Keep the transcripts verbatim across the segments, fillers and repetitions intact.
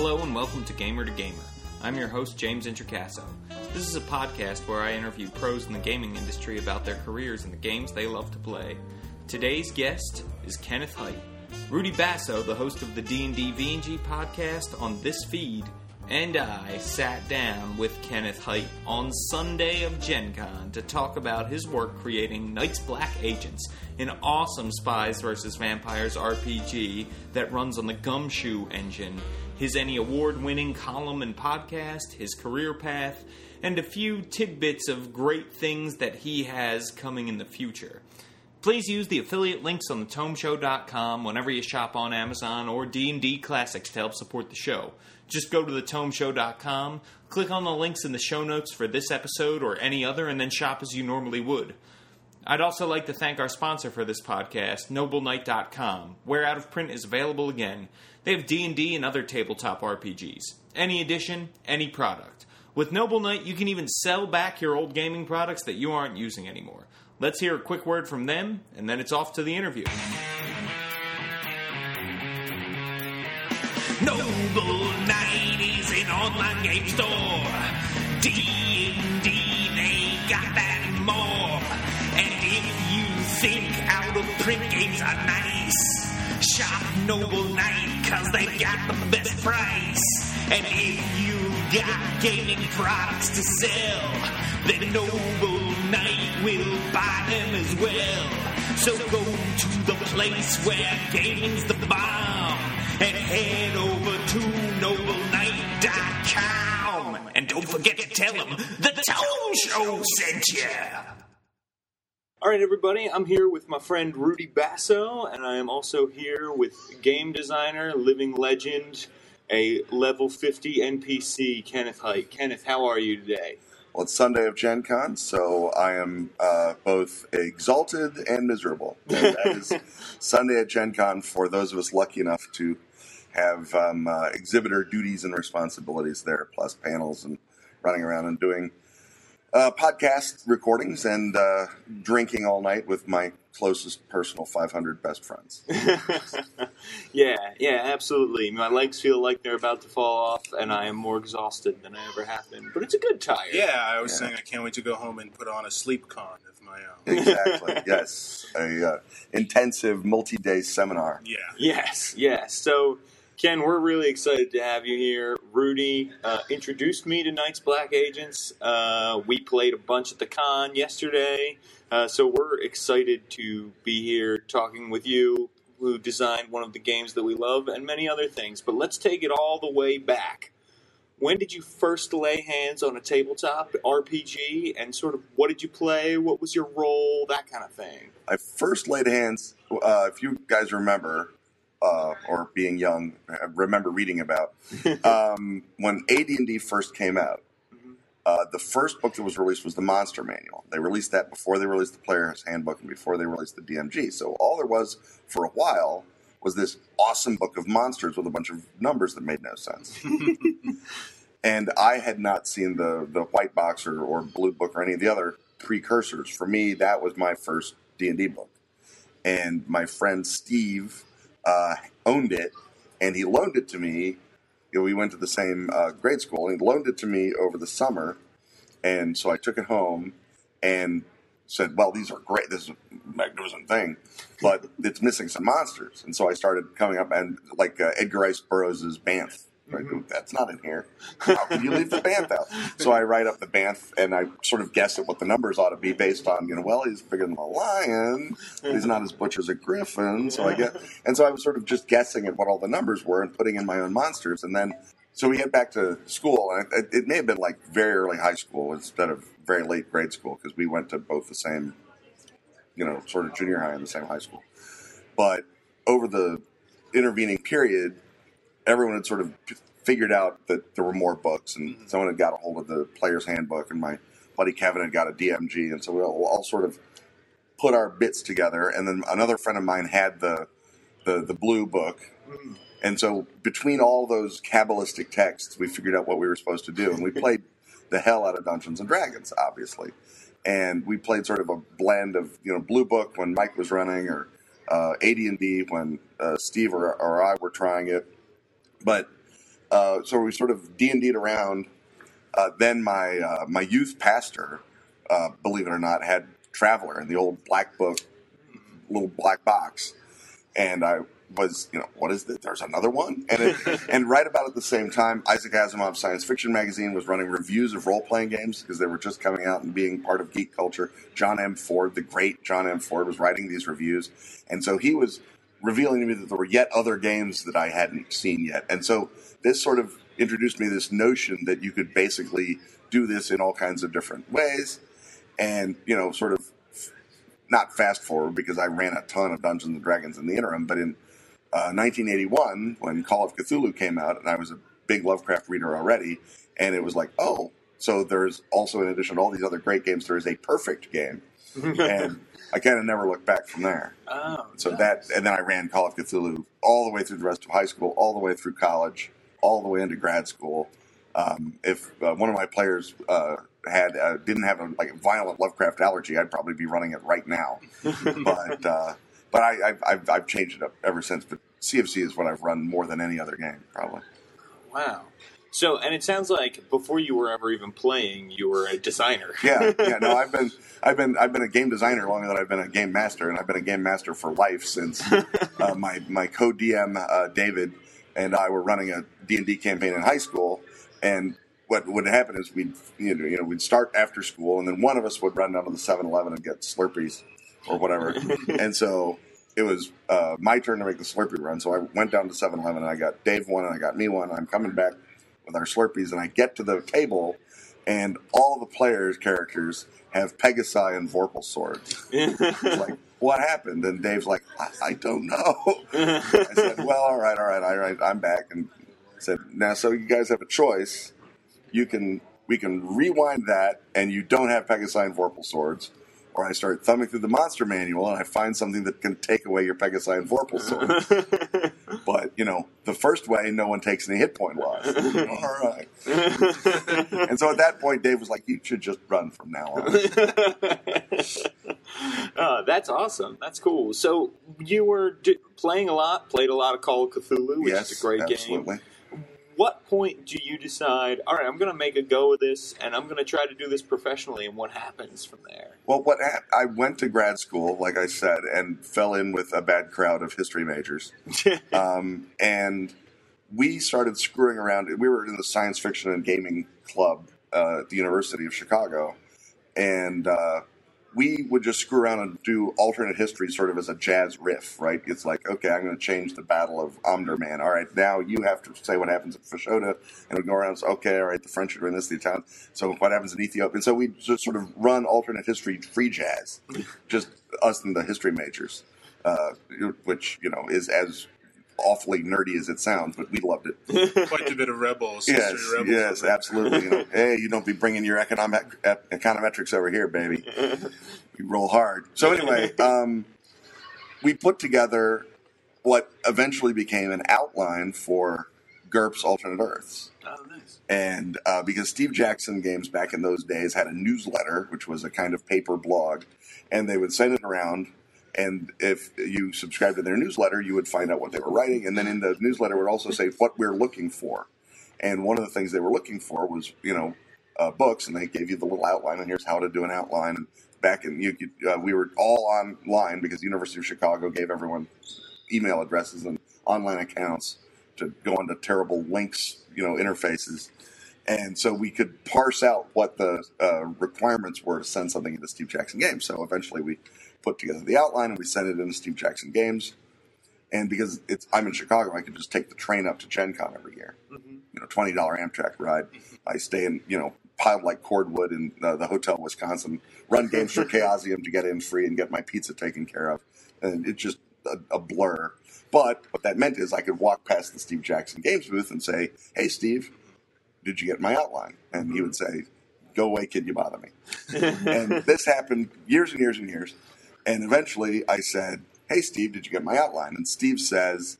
Hello and welcome to Gamer to Gamer. I'm your host, James Intricasso. This is a podcast where I interview pros in the gaming industry about their careers and the games they love to play. Today's guest is Kenneth Hite, Rudy Basso, the host of the D and D V and G podcast on this feed, and I sat down with Kenneth Hite on Sunday of Gen Con to talk about his work creating Night's Black Agents, an awesome Spies versus. Vampires R P G that runs on the Gumshoe engine, his Emmy award-winning column and podcast, his career path, and a few tidbits of great things that he has coming in the future. Please use the affiliate links on the tome show dot com whenever you shop on Amazon or D and D Classics to help support the show. Just go to the tome show dot com, click on the links in the show notes for this episode or any other, and then shop as you normally would. I'd also like to thank our sponsor for this podcast, noble knight dot com, where Out of Print is available again. They have D and D and other tabletop R P Gs. Any edition, any product. With Noble Knight, you can even sell back your old gaming products that you aren't using anymore. Let's hear a quick word from them, and then it's off to the interview. Noble Knight is an online game store. D and D, they got that and more. And if you think out-of-print games are nice, shop Noble Knight, because they got the best price. And if you got gaming products to sell, then Noble Knight will buy them as well. So go to the place where gaming's the bomb and head over to noble knight dot com. And don't forget to tell them the Tome Show sent you. All right, everybody, I'm here with my friend Rudy Basso, and I am also here with game designer, living legend, a level fifty N P C, Kenneth Hite. Kenneth, how are you today? Well, it's Sunday of Gen Con, so I am uh, both exalted and miserable. And that is Sunday at Gen Con for those of us lucky enough to have um, uh, exhibitor duties and responsibilities there, plus panels and running around and doing uh, podcast recordings and uh, drinking all night with my closest personal five hundred best friends. yeah, yeah, absolutely. My legs feel like they're about to fall off, and I am more exhausted than I ever have been. But it's a good tire. Yeah, I was yeah. saying I can't wait to go home and put on a sleep con of my own. Exactly, yes. A uh, intensive multi-day seminar. Yeah. Yes, yes. So, Ken, we're really excited to have you here. Rudy uh, introduced me to Night's Black Agents. Uh, we played a bunch at the con yesterday. Uh, so we're excited to be here talking with you, who designed one of the games that we love, and many other things. But let's take it all the way back. When did you first lay hands on a tabletop R P G, and sort of what did you play, what was your role, that kind of thing? I first laid hands, uh, if you guys remember, uh, or being young, I remember reading about, um, when A D and D first came out. Uh, the first book that was released was the Monster Manual. They released that before they released the Player's Handbook and before they released the D M G. So all there was for a while was this awesome book of monsters with a bunch of numbers that made no sense. And I had not seen the, the white box or, or blue book or any of the other precursors. For me, that was my first D and D book. And my friend Steve uh, owned it, and he loaned it to me. We went to the same uh, grade school, and he loaned it to me over the summer, and so I took it home and said, well, these are great, this is a magnificent thing, but it's missing some monsters. And so I started coming up, and like uh, Edgar Rice Burroughs' Banth, right? Mm-hmm. That's not in here. How can you leave the Banth out? So I write up the Banth, and I sort of guess at what the numbers ought to be based on, you know, well, he's bigger than a lion, but he's not as butch as a griffin, so I get, and so I was sort of just guessing at what all the numbers were and putting in my own monsters, and then, so we get back to school, and it, it may have been like very early high school instead of very late grade school, because we went to both the same, you know, sort of junior high and the same high school, but over the intervening period, everyone had sort of figured out that there were more books, and mm-hmm. someone had got a hold of the Player's Handbook, and my buddy Kevin had got a D M G, and so we all, all sort of put our bits together. And then another friend of mine had the the, the blue book, mm-hmm. and so between all those Kabbalistic texts, we figured out what we were supposed to do, and we played the hell out of Dungeons and Dragons, obviously, and we played sort of a blend of, you know, blue book when Mike was running, or uh, A D and D when uh, Steve or, or I were trying it. But Uh, so we sort of D and D'd around. Uh, then my uh, my youth pastor, uh, believe it or not, had Traveler in the old black book, little black box, and I was, you know, what is this? There's another one, and it, and right about at the same time, Isaac Asimov's Science Fiction Magazine was running reviews of role playing games because they were just coming out and being part of geek culture. John M. Ford, the great John M. Ford, was writing these reviews, and so he was revealing to me that there were yet other games that I hadn't seen yet, and so this sort of introduced me to this notion that you could basically do this in all kinds of different ways. And, you know, sort of f- not fast forward because I ran a ton of Dungeons and Dragons in the interim, but in uh, nineteen eighty-one, when Call of Cthulhu came out, and I was a big Lovecraft reader already, and it was like, oh, so there's also, in addition to all these other great games, there is a perfect game. And I kind of never looked back from there. Oh, so nice. That, and then I ran Call of Cthulhu all the way through the rest of high school, all the way through college, all the way into grad school. Um, if uh, one of my players uh, had uh, didn't have a like violent Lovecraft allergy, I'd probably be running it right now. but uh, but I, I've I've changed it up ever since. But C F C is what I've run more than any other game, probably. Wow. So, and it sounds like before you were ever even playing, you were a designer. yeah, yeah. No, I've been, I've been, I've been a game designer longer than I've been a game master, and I've been a game master for life since uh, my my co-D M uh, David and I were running a D and D campaign in high school. And what would happen is we'd, you know, you know, we'd start after school, and then one of us would run down to the seven eleven and get Slurpees or whatever. And so it was uh, my turn to make the Slurpee run. So I went down to seven eleven, and I got Dave one, and I got me one. I'm coming back with our Slurpees, and I get to the table, and all the players' characters have Pegasi and Vorpal swords. It's like, what happened? And Dave's like, I, I don't know. I said, well, all right, all right, all right, I'm back, and said, now, so you guys have a choice. You can, we can rewind that, and you don't have Pegasi and Vorpal swords, or I start thumbing through the Monster Manual, and I find something that can take away your Pegasi and Vorpal swords. But, you know, the first way, no one takes any hit point loss. All right. And so at that point, Dave was like, you should just run from now on. Uh, that's awesome. That's cool. So you were d- playing a lot, played a lot of Call of Cthulhu, which yes, is a great absolutely. game. What point do you decide, all right, I'm going to make a go of this, and I'm going to try to do this professionally, and what happens from there? Well, what ha- I went to grad school, like I said, and fell in with a bad crowd of history majors. um, and we started screwing around. We were in the science fiction and gaming club uh, at the University of Chicago, and uh, we would just screw around and do alternate history sort of as a jazz riff, right? It's like, okay, I'm going to change the Battle of Omdurman. All right, now you have to say what happens at Fashoda. And we go around and say, okay, all right, the French are doing this, the Italians. So what happens in Ethiopia? And so we just sort of run alternate history free jazz, just us and the history majors, uh, which, you know, is as awfully nerdy as it sounds, but we loved it. Quite a bit of rebels. Yes, rebels yes, absolutely. You know, hey, you don't be bringing your economic econometrics over here, baby. We roll hard. So anyway, um, we put together what eventually became an outline for GURPS Alternate Earths. Oh, nice. And uh, because Steve Jackson Games back in those days had a newsletter, which was a kind of paper blog, and they would send it around. And if you subscribed to their newsletter, you would find out what they were writing. And then in the newsletter would also say what we're looking for. And one of the things they were looking for was, you know, uh, books. And they gave you the little outline, and here's how to do an outline. And back in, you, you, uh, we were all online because the University of Chicago gave everyone email addresses and online accounts to go into terrible links, you know, interfaces. And so we could parse out what the uh, requirements were to send something into Steve Jackson Games. So eventually we put together the outline, and we sent it into Steve Jackson Games. And because it's I'm in Chicago, I can just take the train up to Gen Con every year. Mm-hmm. You know, twenty dollar Amtrak ride. I stay in, you know, piled like cordwood in uh, the hotel in Wisconsin, run games for Chaosium to get in free and get my pizza taken care of. And it's just a, a blur. But what that meant is I could walk past the Steve Jackson Games booth and say, hey, Steve, did you get my outline? And mm-hmm. he would say, go away, kid, you bother me. And this happened years and years and years. And eventually I said, hey, Steve, did you get my outline? And Steve says,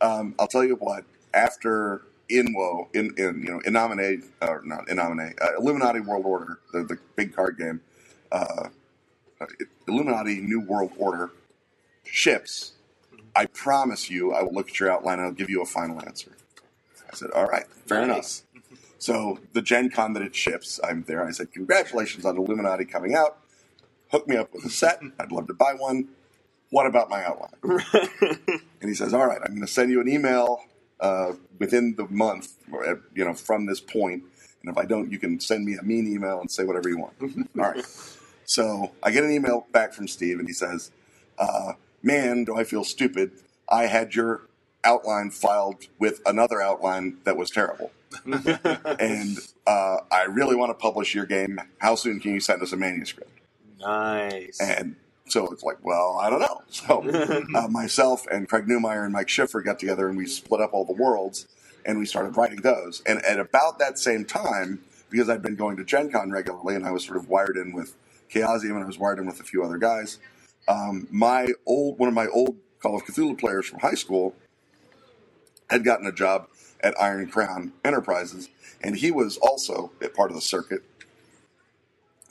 um, I'll tell you what, after InWo, in, in, you know, Innomine, or not Innomine, uh, Illuminati World Order, the, the big card game, uh, Illuminati New World Order ships, I promise you I will look at your outline and I'll give you a final answer. I said, all right, fair nice. enough. So the Gen Con that it ships, I'm there. I said, congratulations on Illuminati coming out. Hook me up with a set. I'd love to buy one. What about my outline? And he says, all right, I'm going to send you an email uh, within the month, or, you know, from this point. And if I don't, you can send me a mean email and say whatever you want. All right. So I get an email back from Steve, and he says, uh, man, do I feel stupid. I had your outline filed with another outline that was terrible. And uh, I really want to publish your game. How soon can you send us a manuscript? Nice. And so it's like, well, I don't know. So uh, myself and Craig Neumeier and Mike Schiffer got together, and we split up all the worlds, and we started writing those. And at about that same time, because I'd been going to Gen Con regularly, and I was sort of wired in with Chaosium, and I was wired in with a few other guys, um, my old one of my old Call of Cthulhu players from high school had gotten a job at Iron Crown Enterprises, and he was also a part of the circuit.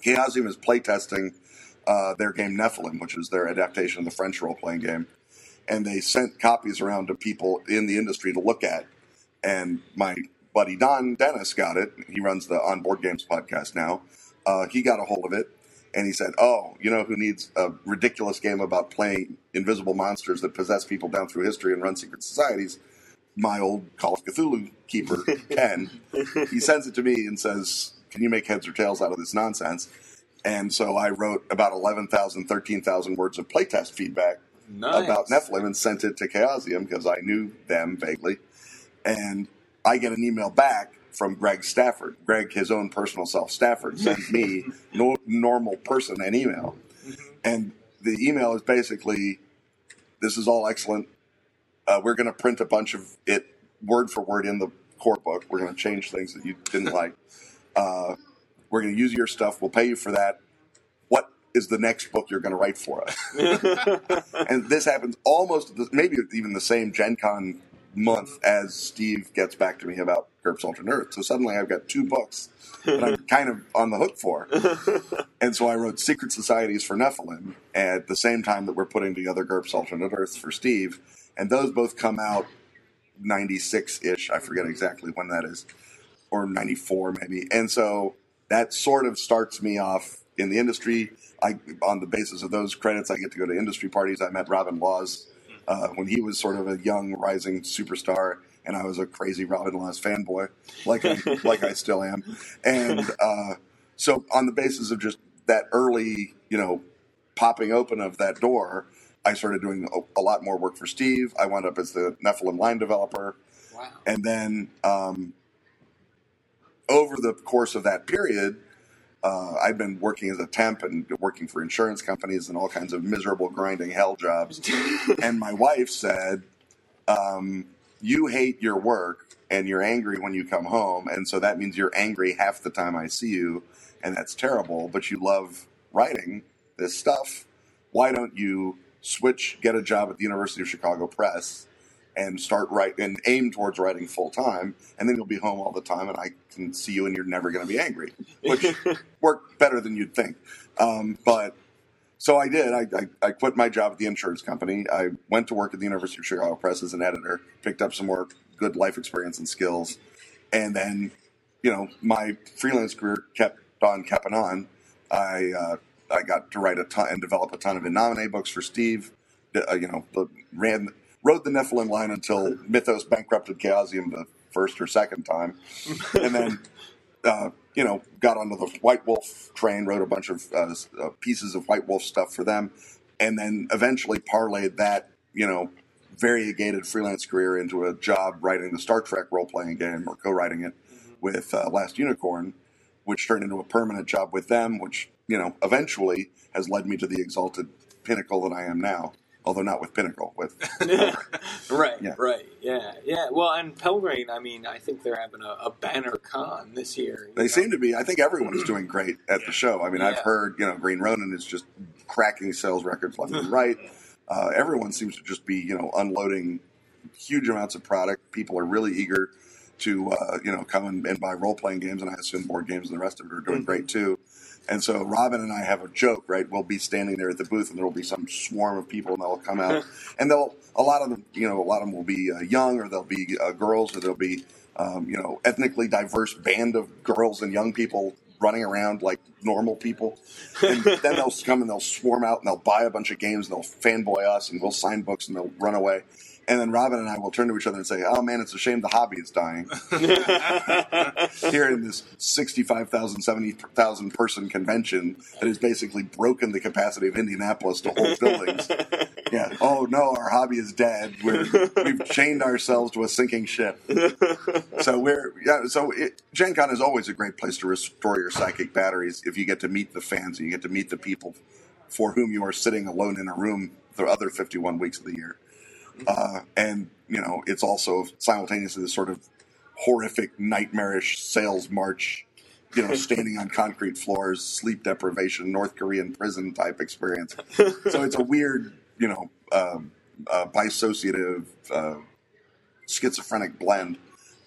Chaosium is playtesting uh, their game Nephilim, which is their adaptation of the French role-playing game, and they sent copies around to people in the industry to look at, and my buddy Don Dennis got it. He runs the On Board Games podcast now. Uh, he got a hold of it, and he said, oh, you know who needs a ridiculous game about playing invisible monsters that possess people down through history and run secret societies? My old Call of Cthulhu keeper, Ken. He sends it to me and says, can you make heads or tails out of this nonsense? And so I wrote about eleven thousand, thirteen thousand words of playtest feedback nice. about Nephilim and sent it to Chaosium because I knew them vaguely. And I get an email back from Greg Stafford. Greg, his own personal self, Stafford, sends me, no normal person, an email. And the email is basically, this is all excellent. Uh, we're going to print a bunch of it word for word in the core book. We're going to change things that you didn't like. Uh, we're going to use your stuff. We'll pay you for that. What is the next book you're going to write for us? And this happens almost, maybe even the same Gen Con month as Steve gets back to me about GURPS Ultra Nerd. So suddenly I've got two books that I'm kind of on the hook for. And so I wrote Secret Societies for Nephilim at the same time that we're putting together GURPS Ultra Nerd Earth for Steve. And those both come out ninety-six-ish. I forget exactly when that is. Or ninety-four, maybe. And so that sort of starts me off in the industry. I, on the basis of those credits, I get to go to industry parties. I met Robin Laws uh, when he was sort of a young, rising superstar. And I was a crazy Robin Laws fanboy, like I, like I still am. And uh, so on the basis of just that early, you know, popping open of that door, I started doing a lot more work for Steve. I wound up as the Nephilim line developer. Wow. And then um, over the course of that period, uh, I'd been working as a temp and working for insurance companies and all kinds of miserable, grinding hell jobs. And my wife said, um, you hate your work and you're angry when you come home. And so that means you're angry half the time I see you. And that's terrible, but you love writing this stuff. Why don't you switch, get a job at the University of Chicago Press, and start write and aim towards writing full time, and then you'll be home all the time, and I can see you, and you're never going to be angry, which worked better than you'd think. Um, but so I did. I, I, I quit my job at the insurance company. I went to work at the University of Chicago Press as an editor, picked up some more good life experience and skills, and then, you know, my freelance career kept on keeping on. I uh, I got to write a ton and develop a ton of in-nomine books for Steve. Uh, you know, ran rode the Nephilim line until Mythos bankrupted Chaosium the first or second time, and then uh, you know got onto the White Wolf train. Wrote a bunch of uh, pieces of White Wolf stuff for them, and then eventually parlayed that you know variegated freelance career into a job writing the Star Trek role-playing game or co-writing it with uh, Last Unicorn, which turned into a permanent job with them, which, you know, eventually has led me to the exalted pinnacle that I am now, although not with Pinnacle. With Right, yeah. right, yeah, yeah. Well, and Pelgrane, I mean, I think they're having a, a banner con this year. They know? seem to be. I think everyone is doing great at yeah. the show. I mean, yeah. I've heard, you know, Green Ronin is just cracking sales records left and right. Uh, everyone seems to just be, you know, unloading huge amounts of product. People are really eager. to uh, you know come and, and buy role-playing games, and I assume board games and the rest of it are doing great too. And so Robin and I have a joke, right? We'll be standing there at the booth, and there will be some swarm of people, and they'll come out, and they'll a lot of them, you know, a lot of them will be uh, young, or they'll be uh, girls, or they'll be um, you know ethnically diverse band of girls and young people running around like normal people. And then they'll come and they'll swarm out and they'll buy a bunch of games and they'll fanboy us and we'll sign books and they'll run away. And then Robin and I will turn to each other and say, oh, man, it's a shame the hobby is dying. Here in this sixty-five thousand, seventy thousand person convention that has basically broken the capacity of Indianapolis to hold buildings. Yeah. Oh, no, our hobby is dead. We're, we've chained ourselves to a sinking ship. So we're yeah. So it, Gen Con is always a great place to restore your psychic batteries if you get to meet the fans and you get to meet the people for whom you are sitting alone in a room the other fifty-one weeks of the year. Uh, and, you know, it's also simultaneously this sort of horrific, nightmarish sales march, you know, standing on concrete floors, sleep deprivation, North Korean prison type experience. So it's a weird, you know, um, uh, bisociative, uh, schizophrenic blend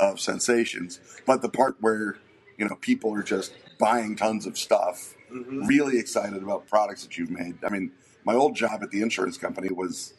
of sensations. But the part where, you know, people are just buying tons of stuff, mm-hmm. really excited about products that you've made. I mean, my old job at the insurance company was...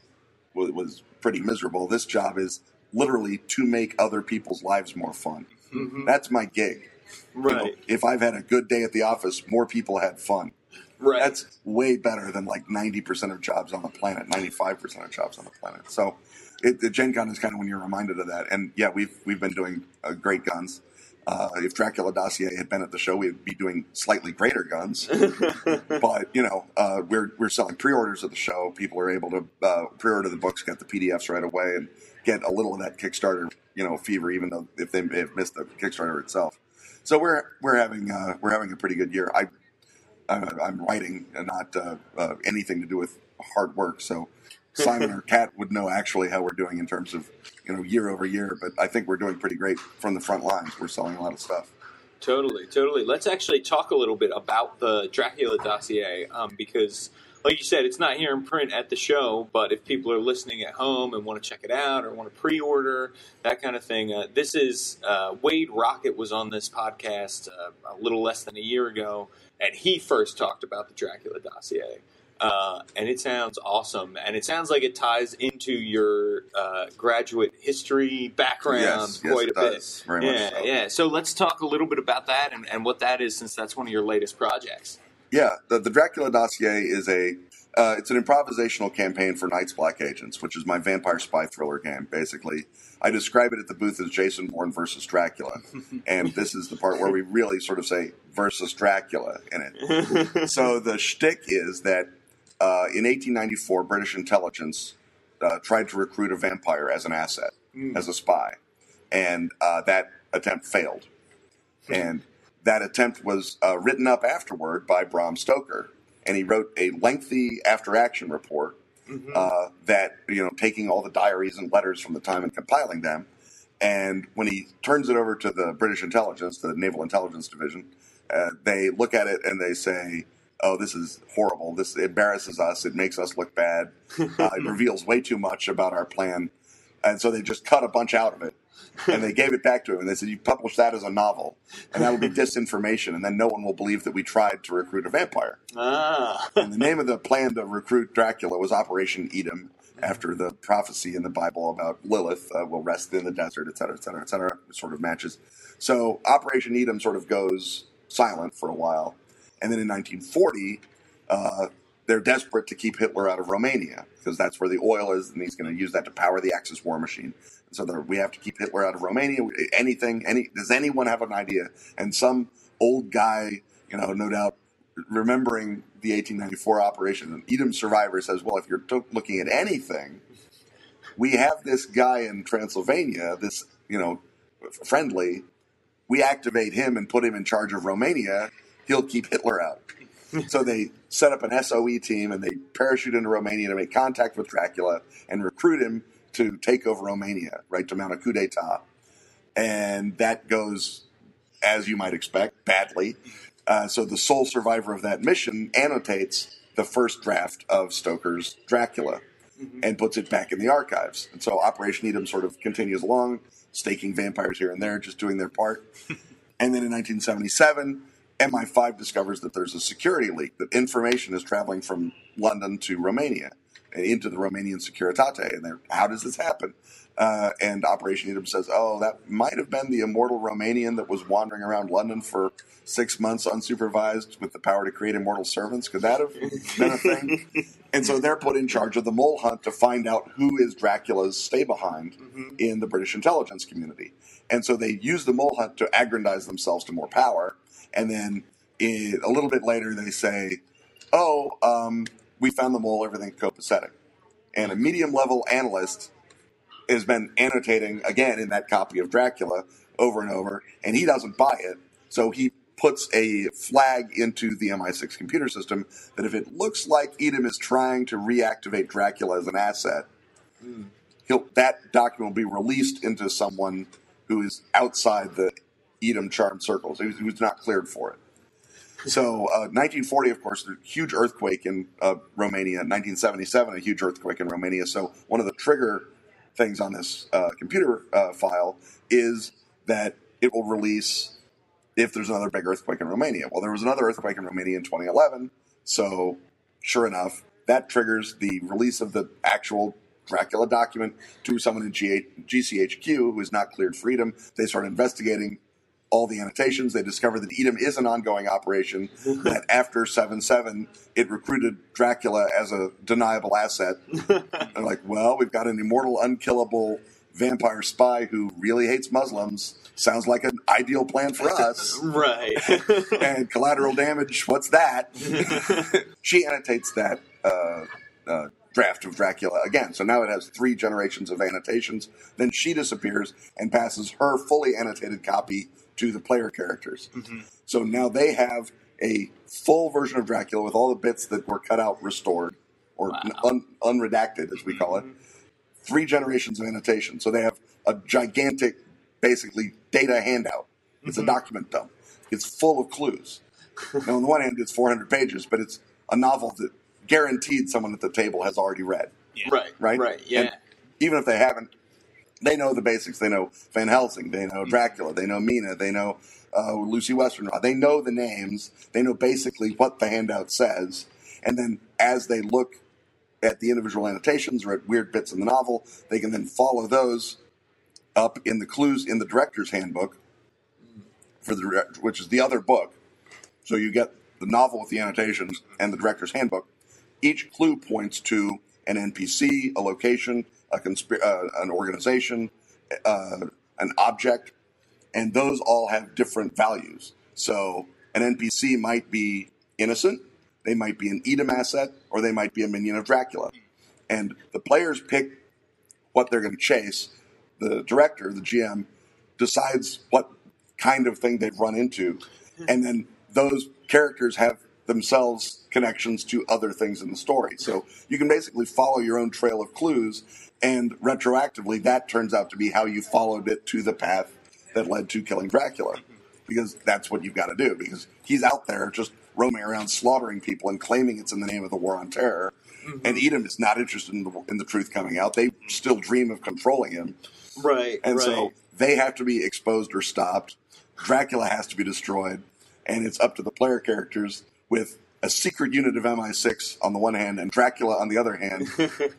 was pretty miserable. This job is literally to make other people's lives more fun. Mm-hmm. That's my gig. Right. You know, if I've had a good day at the office, more people had fun. Right. That's way better than like ninety percent of jobs on the planet, ninety-five percent of jobs on the planet. So it, the Gen Con is kind of when you're reminded of that. And yeah, we've, we've been doing uh, great guns. Uh, if Dracula Dossier had been at the show, we'd be doing slightly greater guns. But, you know, uh, we're we're selling pre-orders at the show. People are able to uh, pre-order the books, get the P D Fs right away, and get a little of that Kickstarter, you know, fever, even though if they may have missed the Kickstarter itself. So we're we're having uh, we're having a pretty good year. I I'm, I'm writing and not uh, uh, anything to do with hard work. So Simon or Kat would know actually how we're doing in terms of, you know, year over year, but I think we're doing pretty great from the front lines. We're selling a lot of stuff. Totally, totally. Let's actually talk a little bit about the Dracula Dossier, um, because, like you said, it's not here in print at the show, but if people are listening at home and want to check it out or want to pre-order, that kind of thing, uh, this is, uh, Wade Rocket was on this podcast uh, a little less than a year ago, and he first talked about the Dracula Dossier. Uh, and it sounds awesome. And it sounds like it ties into your uh, graduate history background yes, quite yes, a bit. Does. Very yeah, much so. yeah. So let's talk a little bit about that and, and what that is, since that's one of your latest projects. Yeah, the, the Dracula Dossier is a uh, it's an improvisational campaign for Night's Black Agents, which is my vampire spy thriller game, basically. I describe it at the booth as Jason Bourne versus Dracula. And this is the part where we really sort of say versus Dracula in it. So the shtick is that Uh, in eighteen ninety-four, British intelligence uh, tried to recruit a vampire as an asset, mm. as a spy, and uh, that attempt failed. And that attempt was uh, written up afterward by Bram Stoker, and he wrote a lengthy after-action report mm-hmm. uh, that, you know, taking all the diaries and letters from the time and compiling them, and when he turns it over to the British intelligence, the Naval Intelligence Division, uh, they look at it and they say, oh, this is horrible. This embarrasses us. It makes us look bad. Uh, it reveals way too much about our plan. And so they just cut a bunch out of it. And they gave it back to him. And they said, you publish that as a novel. And that will be disinformation. And then no one will believe that we tried to recruit a vampire. Ah. And the name of the plan to recruit Dracula was Operation Edom, after the prophecy in the Bible about Lilith uh, will rest in the desert, et cetera, et cetera, et cetera. It sort of matches. So Operation Edom sort of goes silent for a while. And then in nineteen forty, uh, they're desperate to keep Hitler out of Romania because that's where the oil is, and he's going to use that to power the Axis war machine. And so we have to keep Hitler out of Romania. Anything, any, does anyone have an idea? And some old guy, you know, no doubt remembering the eighteen ninety-four operation, an Edom survivor says, well, if you're t- looking at anything, we have this guy in Transylvania, this, you know, friendly. We activate him and put him in charge of Romania. He'll keep Hitler out. So they set up an S O E team, and they parachute into Romania to make contact with Dracula and recruit him to take over Romania, right, to mount a coup d'etat. And that goes, as you might expect, badly. Uh, so the sole survivor of that mission annotates the first draft of Stoker's Dracula. mm-hmm. and puts it back in the archives. And so Operation Edom sort of continues along, staking vampires here and there, just doing their part. And then in nineteen seventy-seven, M I five discovers that there's a security leak, that information is traveling from London to Romania, into the Romanian Securitate. And they're, how does this happen? Uh, and Operation Edom says, oh, that might have been the immortal Romanian that was wandering around London for six months unsupervised with the power to create immortal servants. Could that have been a thing? And so they're put in charge of the mole hunt to find out who is Dracula's stay-behind mm-hmm. in the British intelligence community. And so they use the mole hunt to aggrandize themselves to more power. And then it, a little bit later they say, oh, um, we found the mole, everything's copacetic. And a medium-level analyst has been annotating, again, in that copy of Dracula over and over, and he doesn't buy it. So he puts a flag into the M I six computer system that if it looks like Edom is trying to reactivate Dracula as an asset, mm. he'll, that document will be released into someone who is outside the Edom charm circles, who's not cleared for it. So uh, nineteen forty, of course, a huge earthquake in uh, Romania. nineteen seventy-seven, a huge earthquake in Romania. So one of the trigger things on this uh, computer uh, file is that it will release if there's another big earthquake in Romania. Well, there was another earthquake in Romania in twenty eleven. So sure enough, that triggers the release of the actual Dracula document to someone in G C H Q who is not cleared for Edom. They start investigating all the annotations. They discover that Edom is an ongoing operation, that after seven seven, it recruited Dracula as a deniable asset. They're like, well, we've got an immortal, unkillable vampire spy who really hates Muslims. Sounds like an ideal plan for us. Right. And collateral damage, what's that? She annotates that uh, uh, draft of Dracula again. So now it has three generations of annotations. Then she disappears and passes her fully annotated copy to the player characters. Mm-hmm. So now they have a full version of Dracula with all the bits that were cut out restored, or wow. un- unredacted, as we call it. Three generations of annotation. So they have a gigantic, basically, data handout. It's mm-hmm. a document dump. It's full of clues. Now, on the one hand, it's four hundred pages, but it's a novel that guaranteed someone at the table has already read. Yeah. Right, right, right, yeah. And even if they haven't, they know the basics. They know Van Helsing. They know Dracula. They know Mina. They know uh, Lucy Westenra. They know the names. They know basically what the handout says. And then as they look at the individual annotations or at weird bits in the novel, they can then follow those up in the clues in the director's handbook, for the which is the other book. So you get the novel with the annotations and the director's handbook. Each clue points to an N P C, a location, a conspir- uh, an organization, uh, an object, and those all have different values. So an N P C might be innocent, they might be an Edom asset, or they might be a minion of Dracula. And the players pick what they're going to chase. The director, the G M, decides what kind of thing they've run into, and then those characters have themselves connections to other things in the story. So you can basically follow your own trail of clues, and retroactively that turns out to be how you followed it to the path that led to killing Dracula, because that's what you've got to do, because he's out there just roaming around slaughtering people and claiming it's in the name of the war on terror, mm-hmm. and Edom is not interested in the, in the truth coming out. They still dream of controlling him. Right, and right. So they have to be exposed or stopped. Dracula has to be destroyed, and it's up to the player characters with a secret unit of M I six on the one hand and Dracula on the other hand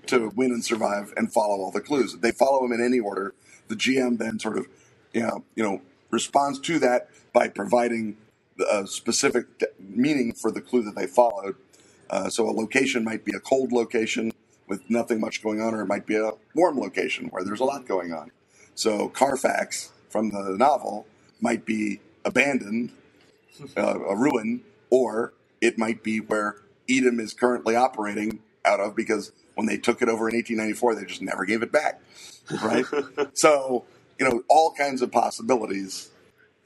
to win and survive and follow all the clues. They follow them in any order. The G M then sort of, you know, you know responds to that by providing a specific meaning for the clue that they followed. Uh, so a location might be a cold location with nothing much going on, or it might be a warm location where there's a lot going on. So Carfax from the novel might be abandoned, uh, a ruin, or it might be where Edom is currently operating out of, because when they took it over in eighteen ninety-four, they just never gave it back, right? So, you know, all kinds of possibilities.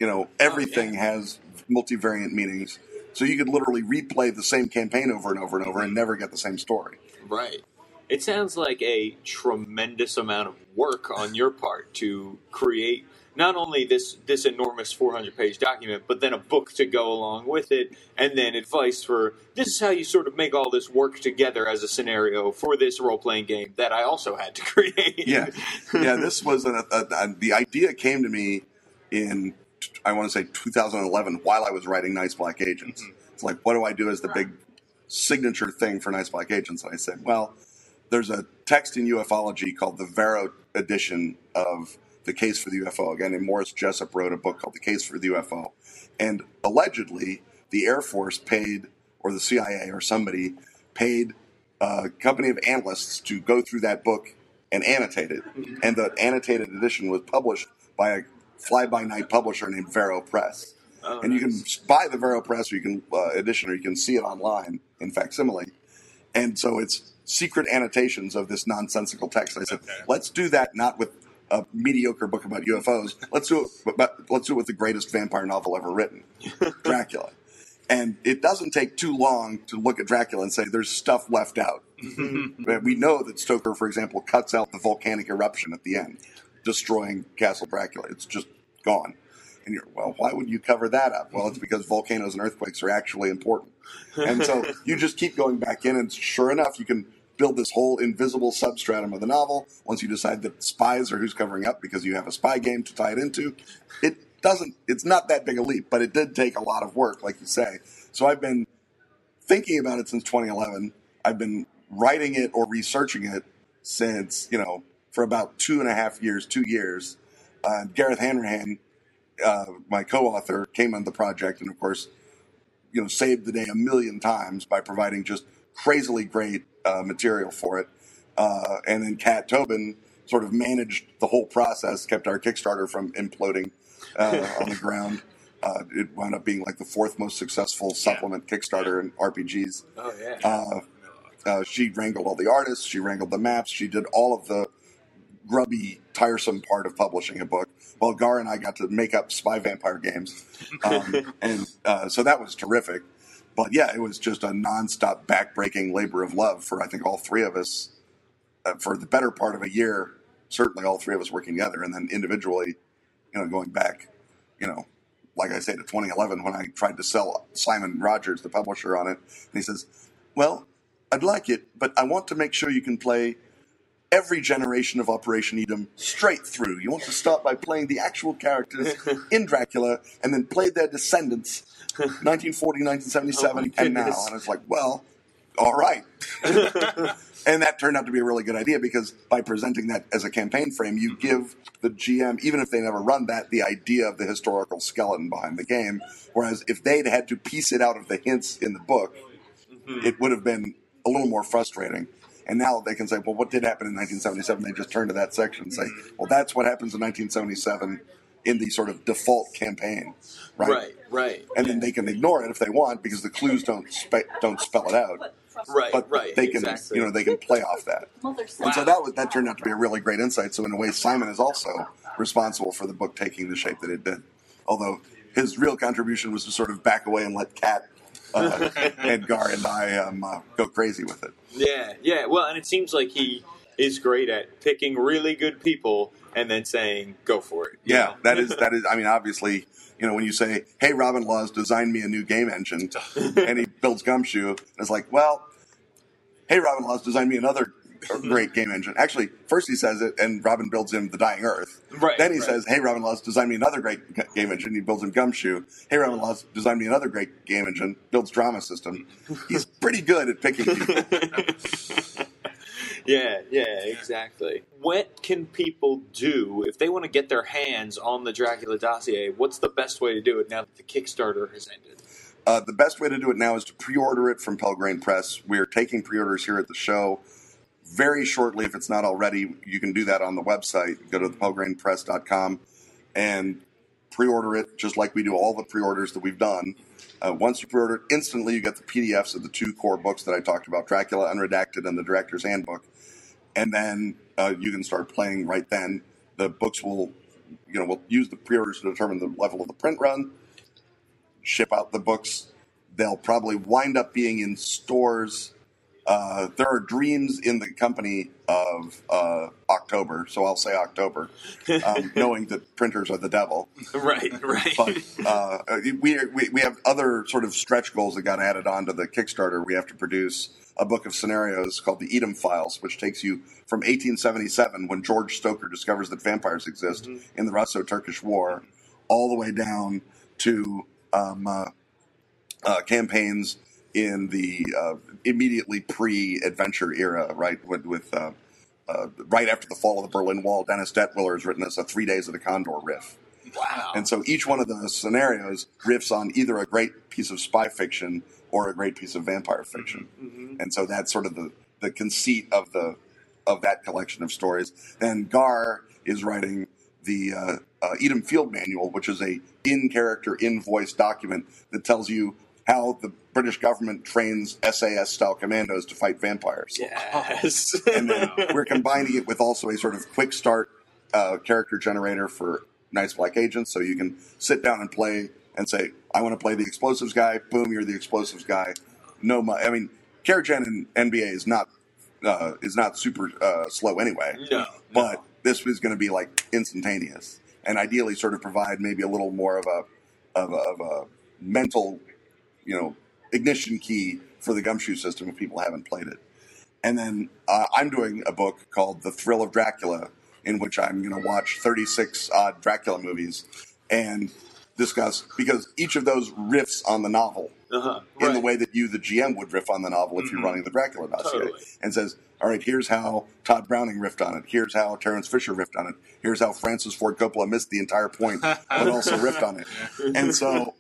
You know, everything oh, yeah. has multivariant meanings. So you could literally replay the same campaign over and over and over and never get the same story. Right. It sounds like a tremendous amount of work on your part to create not only this, this enormous four hundred page document, but then a book to go along with it, and then advice for this is how you sort of make all this work together as a scenario for this role-playing game that I also had to create. Yeah, yeah. This was an, a, a, the idea came to me in, I want to say, two thousand eleven, while I was writing Night's Black Agents. Mm-hmm. It's like, what do I do as the big signature thing for Night's Black Agents? And I said, well, there's a text in ufology called the Varo edition of The Case for the U F O. Again, and Morris Jessup wrote a book called The Case for the U F O. And allegedly, the Air Force paid, or the C I A or somebody, paid a company of analysts to go through that book and annotate it. And the annotated edition was published by a fly-by-night publisher named Varo Press. Oh, and nice. You can buy the Varo Press or you can uh, edition, or you can see it online in facsimile. And so it's secret annotations of this nonsensical text. I said, okay. Let's do that not with a mediocre book about U F Os. Let's do it, but let's do it with the greatest vampire novel ever written, Dracula. And it doesn't take too long to look at Dracula and say there's stuff left out. We know that Stoker, for example, cuts out the volcanic eruption at the end, destroying Castle Dracula. It's just gone. And you're, well, why would you cover that up? Well, it's because volcanoes and earthquakes are actually important. And so you just keep going back in, and sure enough, you can build this whole invisible substratum of the novel. Once you decide that spies are who's covering up because you have a spy game to tie it into, it doesn't, it's not that big a leap, but it did take a lot of work, like you say. So I've been thinking about it since twenty eleven. I've been writing it or researching it since, you know, for about two and a half years, two years. Uh, Gareth Hanrahan, uh, my co-author, came on the project and, of course, you know, saved the day a million times by providing just crazily great uh, material for it. Uh, and then Kat Tobin sort of managed the whole process, kept our Kickstarter from imploding uh, on the ground. Uh, it wound up being like the fourth most successful supplement yeah. Kickstarter in R P Gs. Oh, yeah. Uh, uh, she wrangled all the artists. She wrangled the maps. She did all of the grubby, tiresome part of publishing a book. While Gar and I got to make up spy vampire games. Um, and uh, so that was terrific. But yeah, it was just a nonstop, backbreaking labor of love for I think all three of us, uh, for the better part of a year. Certainly, all three of us working together, and then individually, you know, going back, you know, like I say, to twenty eleven when I tried to sell Simon Rogers, the publisher, on it, and he says, "Well, I'd like it, but I want to make sure you can play every generation of Operation Edom straight through. You want to start by playing the actual characters in Dracula and then play their descendants, nineteen forty, nineteen seventy-seven, oh and now." And it's like, well, all right. And that turned out to be a really good idea because by presenting that as a campaign frame, you mm-hmm. give the G M, even if they never run that, the idea of the historical skeleton behind the game. Whereas if they'd had to piece it out of the hints in the book, mm-hmm. it would have been a little more frustrating. And now they can say, well, what did happen in nineteen seventy-seven? They just turn to that section and say, well, that's what happens in nineteen seventy-seven in the sort of default campaign, right? Right, right. And yeah. then they can ignore it if they want because the clues don't spe- don't spell it out. Right, but right. They can, exactly. you know, they can play off that. Wow. And so that was, that turned out to be a really great insight. So in a way, Simon is also responsible for the book taking the shape that it did. Although his real contribution was to sort of back away and let Kat Uh, Edgar and I um, uh, go crazy with it. Yeah, yeah. Well, and it seems like he is great at picking really good people and then saying, "Go for it." Yeah, that is that is. I mean, obviously, you know, when you say, "Hey, Robin Laws, design me a new game engine," and he builds Gumshoe, it's like, well, hey, Robin Laws, design me another great game engine. Actually, first he says it, and Robin builds him the Dying Earth. Right, then he right. says, hey, Robin Laws, design me another great g- game engine. He builds him Gumshoe. Hey, Robin Laws, design me another great game engine. Builds Drama System. He's pretty good at picking people. Yeah, yeah, exactly. What can people do if they want to get their hands on the Dracula Dossier? What's the best way to do it now that the Kickstarter has ended? Uh, the best way to do it now is to pre-order it from Pelgrane Press. We're taking pre-orders here at the show. Very shortly, if it's not already, you can do that on the website. Go to the pelgrane press dot com and pre-order it, just like we do all the pre-orders that we've done. Uh, once you pre-order it, instantly you get the P D Fs of the two core books that I talked about, Dracula Unredacted and the Director's Handbook. And then uh, you can start playing right then. The books will, you know, will use the pre-orders to determine the level of the print run, ship out the books. They'll probably wind up being in stores Uh, there are dreams in the company of uh, October, so I'll say October, um, knowing that printers are the devil. Right, right. But uh, we, we we have other sort of stretch goals that got added on to the Kickstarter. We have to produce a book of scenarios called the Edom Files, which takes you from eighteen seventy-seven, when George Stoker discovers that vampires exist mm-hmm. in the Russo-Turkish War, all the way down to um, uh, uh, campaigns in the uh, immediately pre-adventure era, right, with, with uh, uh, right after the fall of the Berlin Wall. Dennis Detwiller has written us a Three Days of the Condor riff. Wow. And so each one of those scenarios riffs on either a great piece of spy fiction or a great piece of vampire fiction. Mm-hmm. And so that's sort of the, the conceit of the of that collection of stories. Then Gar is writing the uh, uh, Edom Field Manual, which is a in-character, in-voice document that tells you how the British government trains S A S-style commandos to fight vampires. Yes. And then we're combining it with also a sort of quick start uh, character generator for Night's Black Agents, so you can sit down and play and say, I want to play the explosives guy. Boom, you're the explosives guy. No, my, I mean, Karajan in N B A is not uh, is not super uh, slow anyway. No, but no. This is going to be like instantaneous, and ideally, sort of provide maybe a little more of a of a, of a mental, you know, ignition key for the gumshoe system if people haven't played it. And then uh, I'm doing a book called The Thrill of Dracula, in which I'm going to watch thirty-six odd Dracula movies and discuss, because each of those riffs on the novel uh-huh, right. in the way that you, the G M, would riff on the novel if mm-hmm. you're running the Dracula dossier. Totally. And says, all right, here's how Todd Browning riffed on it. Here's how Terrence Fisher riffed on it. Here's how Francis Ford Coppola missed the entire point, but also riffed on it. And so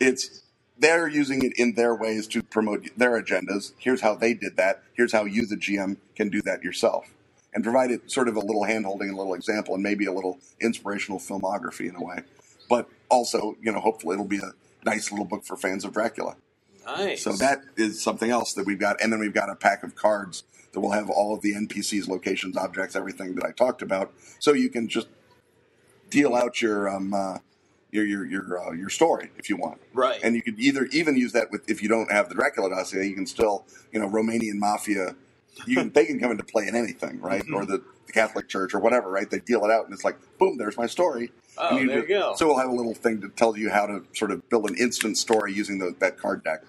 it's... They're using it in their ways to promote their agendas. Here's how they did that. Here's how you, the G M, can do that yourself. And provide it sort of a little hand-holding, a little example, and maybe a little inspirational filmography in a way. But also, you know, hopefully it'll be a nice little book for fans of Dracula. Nice. So that is something else that we've got. And then we've got a pack of cards that will have all of the N P Cs, locations, objects, everything that I talked about. So you can just deal out your... Um, uh, Your your your uh, your story, if you want, right? And you could either even use that with if you don't have the Dracula dossier, you can still, you know, Romanian mafia. You can, they can come into play in anything, right? Mm-hmm. Or the, the Catholic Church or whatever, right? They deal it out, and it's like, boom, there's my story. Oh, you there do, you go. So we'll have a little thing to tell you how to sort of build an instant story using the, that card deck,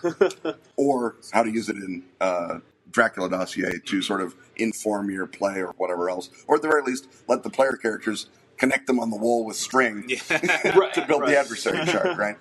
or how to use it in uh, Dracula dossier to sort of inform your play or whatever else, or at the very least, let the player characters. Connect them on the wall with string yeah, right, to build right. the adversary chart, right?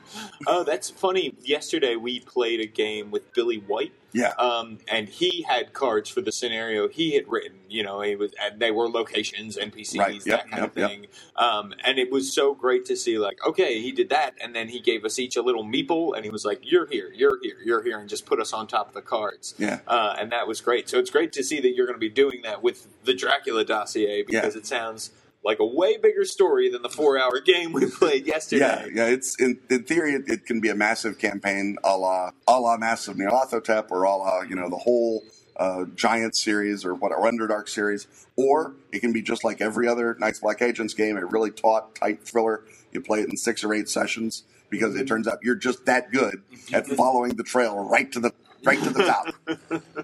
Oh, that's funny. Yesterday we played a game with Billy White. Yeah. Um, and he had cards for the scenario he had written. You know, it was, and they were locations, N P Cs, right. yep, that kind yep, of thing. Yep. Um, and it was so great to see, like, okay, he did that, and then he gave us each a little meeple, and he was like, you're here, you're here, you're here, and just put us on top of the cards. Yeah. Uh, and that was great. So it's great to see that you're going to be doing that with the Dracula dossier, because yeah. it sounds... like a way bigger story than the four-hour game we played yesterday. Yeah, yeah. It's in, in theory, it, it can be a massive campaign, a la a la Mass of Nyarlathotep, or a la you know the whole uh, Giant series, or what, or Underdark series, or it can be just like every other Night's Black Agents game, a really taut, tight thriller. You play it in six or eight sessions because it turns out you're just that good at following the trail right to the right to the top.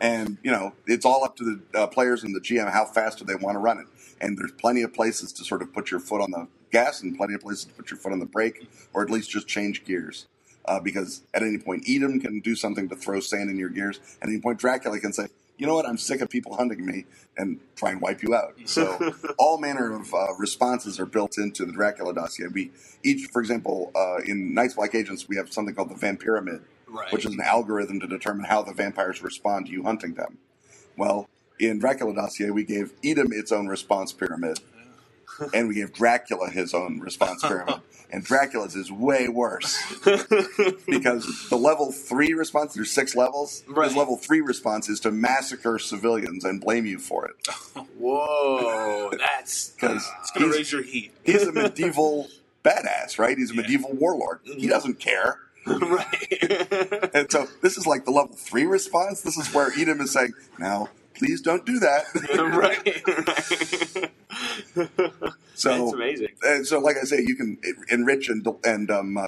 And you know it's all up to the uh, players and the G M how fast do they want to run it. And there's plenty of places to sort of put your foot on the gas and plenty of places to put your foot on the brake, or at least just change gears. Uh, because at any point, Edom can do something to throw sand in your gears. At any point, Dracula can say, you know what, I'm sick of people hunting me, and try and wipe you out. So all manner of uh, responses are built into the Dracula dossier. We each, for example, uh, in Night's Black Agents, we have something called the Vampiramid, right. which is an algorithm to determine how the vampires respond to you hunting them. Well, in Dracula Dossier, we gave Edom its own response pyramid, and we gave Dracula his own response pyramid. And Dracula's is way worse, because the level three response, there's six levels, right. his level three response is to massacre civilians and blame you for it. Whoa, that's... Because it's going to raise your heat. He's a medieval badass, right? He's a yeah. medieval warlord. He doesn't care. Right. And so this is like the level three response. This is where Edom is saying, now... please don't do that. right. right. So, that's amazing. And so, like I say, you can enrich and and um, uh,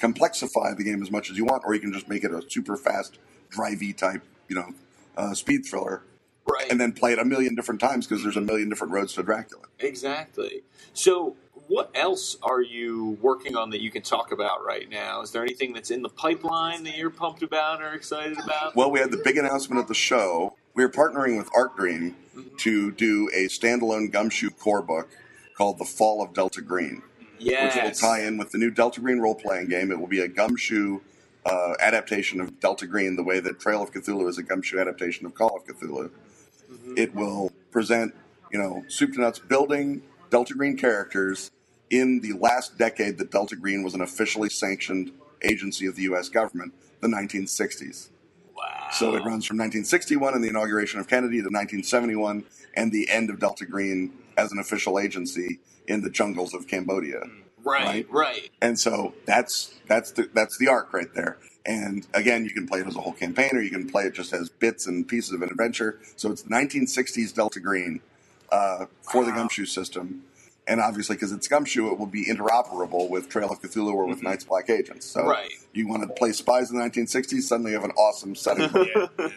complexify the game as much as you want, or you can just make it a super fast, drivey type, you know, uh, speed thriller. Right. And then play it a million different times because there's a million different roads to Dracula. Exactly. So what else are you working on that you can talk about right now? Is there anything that's in the pipeline that you're pumped about or excited about? Well, we had the big announcement at the show. We are partnering with Art Dream mm-hmm. to do a standalone Gumshoe core book called The Fall of Delta Green. Yes. Which will tie in with the new Delta Green role-playing game. It will be a Gumshoe uh, adaptation of Delta Green the way that Trail of Cthulhu is a Gumshoe adaptation of Call of Cthulhu. Mm-hmm. It will present, you know, soup to nuts building Delta Green characters in the last decade that Delta Green was an officially sanctioned agency of the U S government, the nineteen sixties. Wow. So it runs from nineteen sixty-one and the inauguration of Kennedy to nineteen seventy-one and the end of Delta Green as an official agency in the jungles of Cambodia. Right, right. right. And so that's that's the, that's the arc right there. And again, you can play it as a whole campaign, or you can play it just as bits and pieces of an adventure. So it's nineteen sixties Delta Green uh, for wow. the Gumshoe system. And obviously, because it's Gumshoe, it will be interoperable with Trail of Cthulhu or with mm-hmm. Night's Black Agents. So right. you want to play spies in the nineteen sixties, suddenly you have an awesome setting. yeah.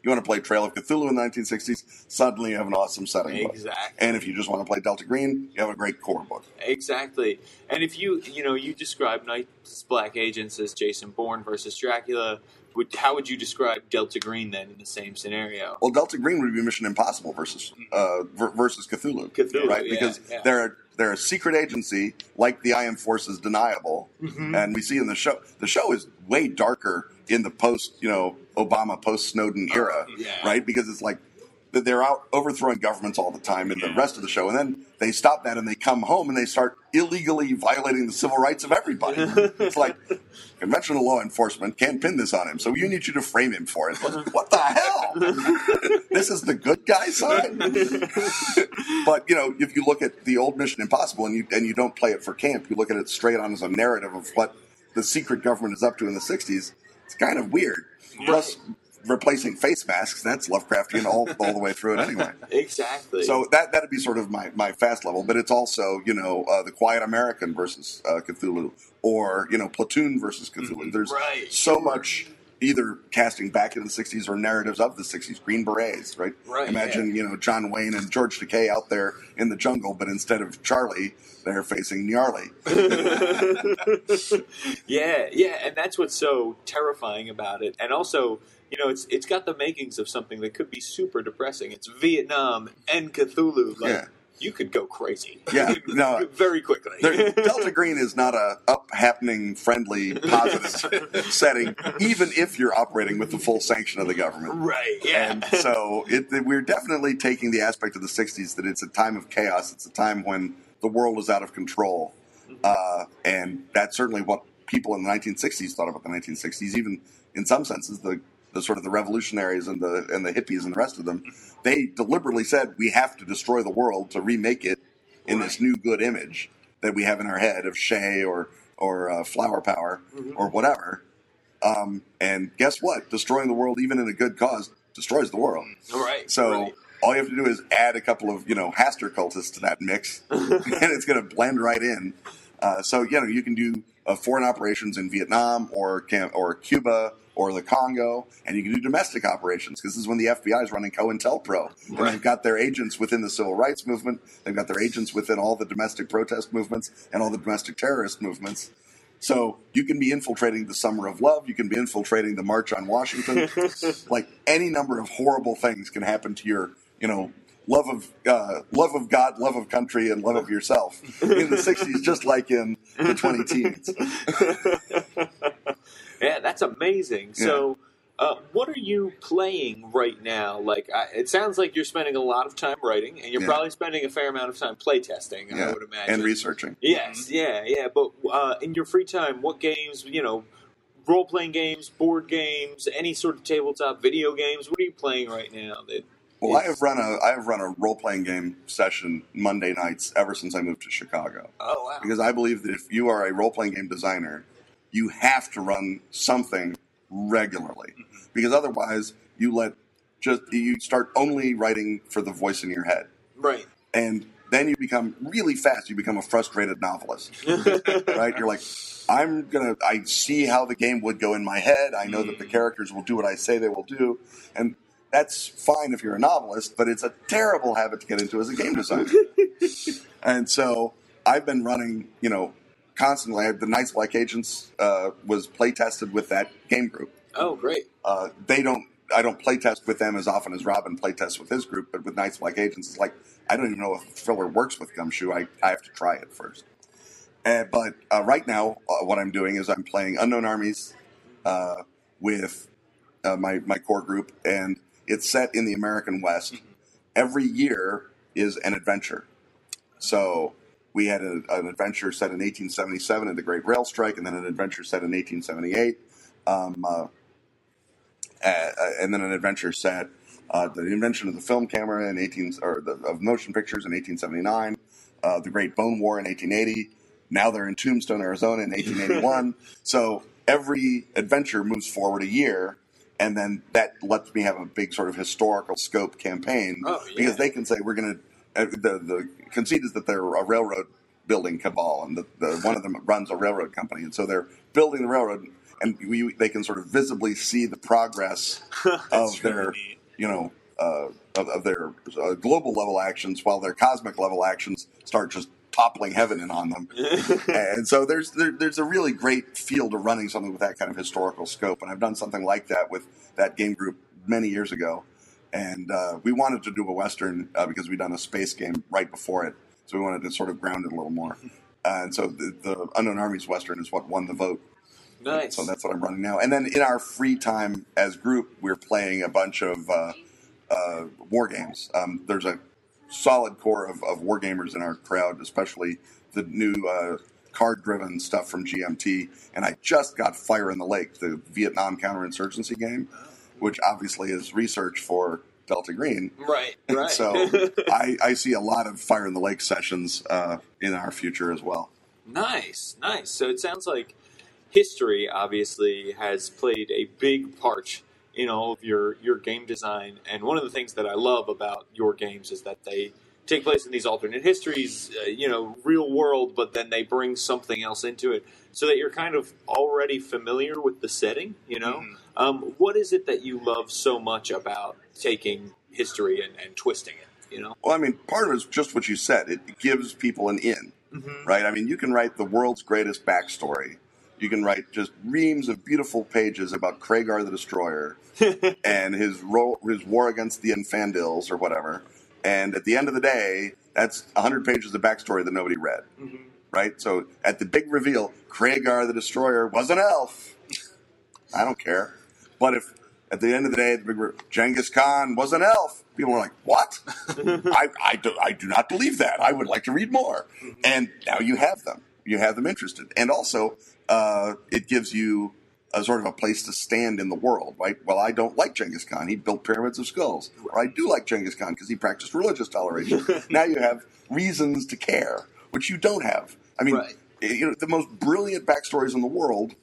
You want to play Trail of Cthulhu in the nineteen sixties, suddenly you have an awesome setting. Exactly. Book. And if you just want to play Delta Green, you have a great core book. Exactly. And if you, you know, you describe Night's Black Agents as Jason Bourne versus Dracula, would, how would you describe Delta Green then in the same scenario? Well, Delta Green would be Mission Impossible versus uh, versus Cthulhu. Cthulhu, right? Yeah, because yeah. they're a, they're a secret agency like the I Am Force is deniable, mm-hmm. and we see in the show the show is way darker in the post, you know, Obama, post Snowden era, oh, yeah. right? Because it's like they're out overthrowing governments all the time in yeah. the rest of the show, and then they stop that and they come home and they start illegally violating the civil rights of everybody. It's like conventional law enforcement can't pin this on him, so we need you to frame him for it. Like, what the hell? This is the good guy side. But you know, if you look at the old Mission Impossible and you and you don't play it for camp, you look at it straight on as a narrative of what the secret government is up to in the sixties. It's kind of weird. Plus, replacing face masks, that's Lovecraftian all, all the way through it anyway. Exactly. So that, that'd be sort of my, my fast level, but it's also, you know, uh, The Quiet American versus uh, Cthulhu, or, you know, Platoon versus Cthulhu. There's right. so much either casting back into the sixties or narratives of the sixties, Green Berets, right? right Imagine, yeah. you know, John Wayne and George Takei out there in the jungle, but instead of Charlie, they're facing Gnarly. yeah, yeah, and that's what's so terrifying about it. And also, you know, it's it's got the makings of something that could be super depressing. It's Vietnam and Cthulhu. Like, yeah. You could go crazy. Yeah, no, very quickly. There, Delta Green is not a up happening, friendly, positive setting, even if you're operating with the full sanction of the government. Right. Yeah. And so it, we're definitely taking the aspect of the sixties that it's a time of chaos. It's a time when the world is out of control, uh, and that's certainly what people in the nineteen sixties thought about the nineteen sixties. Even in some senses, the the sort of the revolutionaries and the and the hippies and the rest of them, they deliberately said, we have to destroy the world to remake it in right. this new good image that we have in our head of Shea or, or uh, Flower Power mm-hmm. or whatever. Um, and guess what? Destroying the world, even in a good cause, destroys the world. Right. So right. all you have to do is add a couple of, you know, Hastur cultists to that mix, and it's going to blend right in. Uh, so, you know, you can do uh, foreign operations in Vietnam or Cam- or Cuba or the Congo, and you can do domestic operations, because this is when the F B I is running COINTELPRO. And right. they've got their agents within the civil rights movement, they've got their agents within all the domestic protest movements and all the domestic terrorist movements. So you can be infiltrating the Summer of Love, you can be infiltrating the March on Washington. Like, any number of horrible things can happen to your, you know, love of uh, love of God, love of country, and love of yourself in the sixties, just like in the twenty-teens. Yeah, that's amazing. Yeah. So uh, what are you playing right now? Like, I, it sounds like you're spending a lot of time writing, and you're yeah. probably spending a fair amount of time playtesting, yeah. I would imagine. And researching. Yes, yeah, yeah. But uh, in your free time, what games, you know, role-playing games, board games, any sort of tabletop video games, what are you playing right now that... Well, I have run a I have run a role-playing game session Monday nights ever since I moved to Chicago. Oh, wow. Because I believe that if you are a role-playing game designer, you have to run something regularly. Mm-hmm. Because otherwise, you let just you start only writing for the voice in your head. Right. And then you become really fast. You become a frustrated novelist, right? You're like, I'm going to, I see how the game would go in my head. I know mm. that the characters will do what I say they will do. And that's fine if you're a novelist, but it's a terrible habit to get into as a game designer. And so I've been running, you know, constantly. The Night's Black Agents uh, was play tested with that game group. Oh, great. Uh, they don't, I don't play test with them as often as Robin play tests with his group, but with Night's Black Agents, it's like, I don't even know if filler works with Gumshoe. I, I have to try it first. Uh, but uh, right now, uh, what I'm doing is I'm playing Unknown Armies uh, with uh, my, my core group, and it's set in the American West. Mm-hmm. Every year is an adventure. So we had a, an adventure set in eighteen seventy-seven in the Great Rail Strike, and then an adventure set in eighteen seventy-eight, um, uh, uh, and then an adventure set, uh, the invention of the film camera in eighteen or the, of motion pictures in eighteen seventy-nine, uh, the Great Bone War in eighteen eighty. Now they're in Tombstone, Arizona in eighteen eighty-one. So every adventure moves forward a year, and then that lets me have a big sort of historical scope campaign. Oh, yeah. Because they can say we're going to uh, – the, the conceit is that they're a railroad building cabal, and the, the, one of them runs a railroad company. And so they're building the railroad, and we, they can sort of visibly see the progress of their really – you know, uh, of, of their uh, global level actions while their cosmic level actions start just toppling heaven in on them. And so there's there, there's a really great field of running something with that kind of historical scope. And I've done something like that with that game group many years ago. And uh, we wanted to do a Western uh, because we'd done a space game right before it. So we wanted to sort of ground it a little more. Uh, and so the, the Unknown Armies Western is what won the vote. Nice. So that's what I'm running now. And then in our free time as group, we're playing a bunch of uh, uh, war games. Um, there's a solid core of, of wargamers in our crowd, especially the new uh, card-driven stuff from G M T. And I just got Fire in the Lake, the Vietnam counterinsurgency game, which obviously is research for Delta Green. Right, right. So I, I see a lot of Fire in the Lake sessions uh, in our future as well. Nice, nice. So it sounds like history obviously has played a big part in all of your, your game design. And one of the things that I love about your games is that they take place in these alternate histories, uh, you know, real world, but then they bring something else into it so that you're kind of already familiar with the setting, you know? Mm-hmm. Um, what is it that you love so much about taking history and, and twisting it, you know? Well, I mean, part of it is just what you said. It gives people an in, mm-hmm. right? I mean, you can write the world's greatest backstory. You can write just reams of beautiful pages about Kragar the Destroyer and his ro- his war against the Infandils or whatever. And at the end of the day, that's one hundred pages of backstory that nobody read, mm-hmm. right? So at the big reveal, Kragar the Destroyer was an elf. I don't care. But if at the end of the day, the big re- Genghis Khan was an elf, people are like, what? I, I, do, I do not believe that. I would like to read more. Mm-hmm. And now you have them. You have them interested. And also, uh, it gives you a sort of a place to stand in the world, right? Well, I don't like Genghis Khan. He built pyramids of skulls. Or I do like Genghis Khan because he practiced religious toleration. Now you have reasons to care, which you don't have. I mean, right. you know, the most brilliant backstories in the world,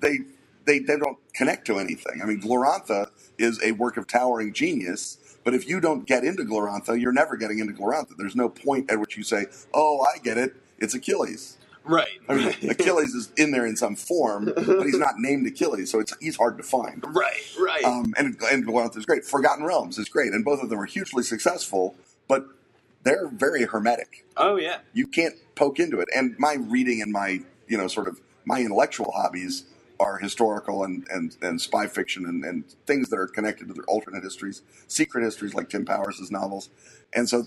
they, they, they don't connect to anything. I mean, Glorantha is a work of towering genius. But if you don't get into Glorantha, you're never getting into Glorantha. There's no point at which you say, oh, I get it. It's Achilles. Right. I mean, Achilles is in there in some form, but he's not named Achilles, so it's he's hard to find. Right, right. Um, and and Glorantha is great. Forgotten Realms is great, and both of them are hugely successful, but they're very hermetic. Oh, yeah. You can't poke into it. And my reading and my, you know, sort of my intellectual hobbies are historical and, and, and spy fiction and, and things that are connected to their alternate histories, secret histories like Tim Powers' novels. And so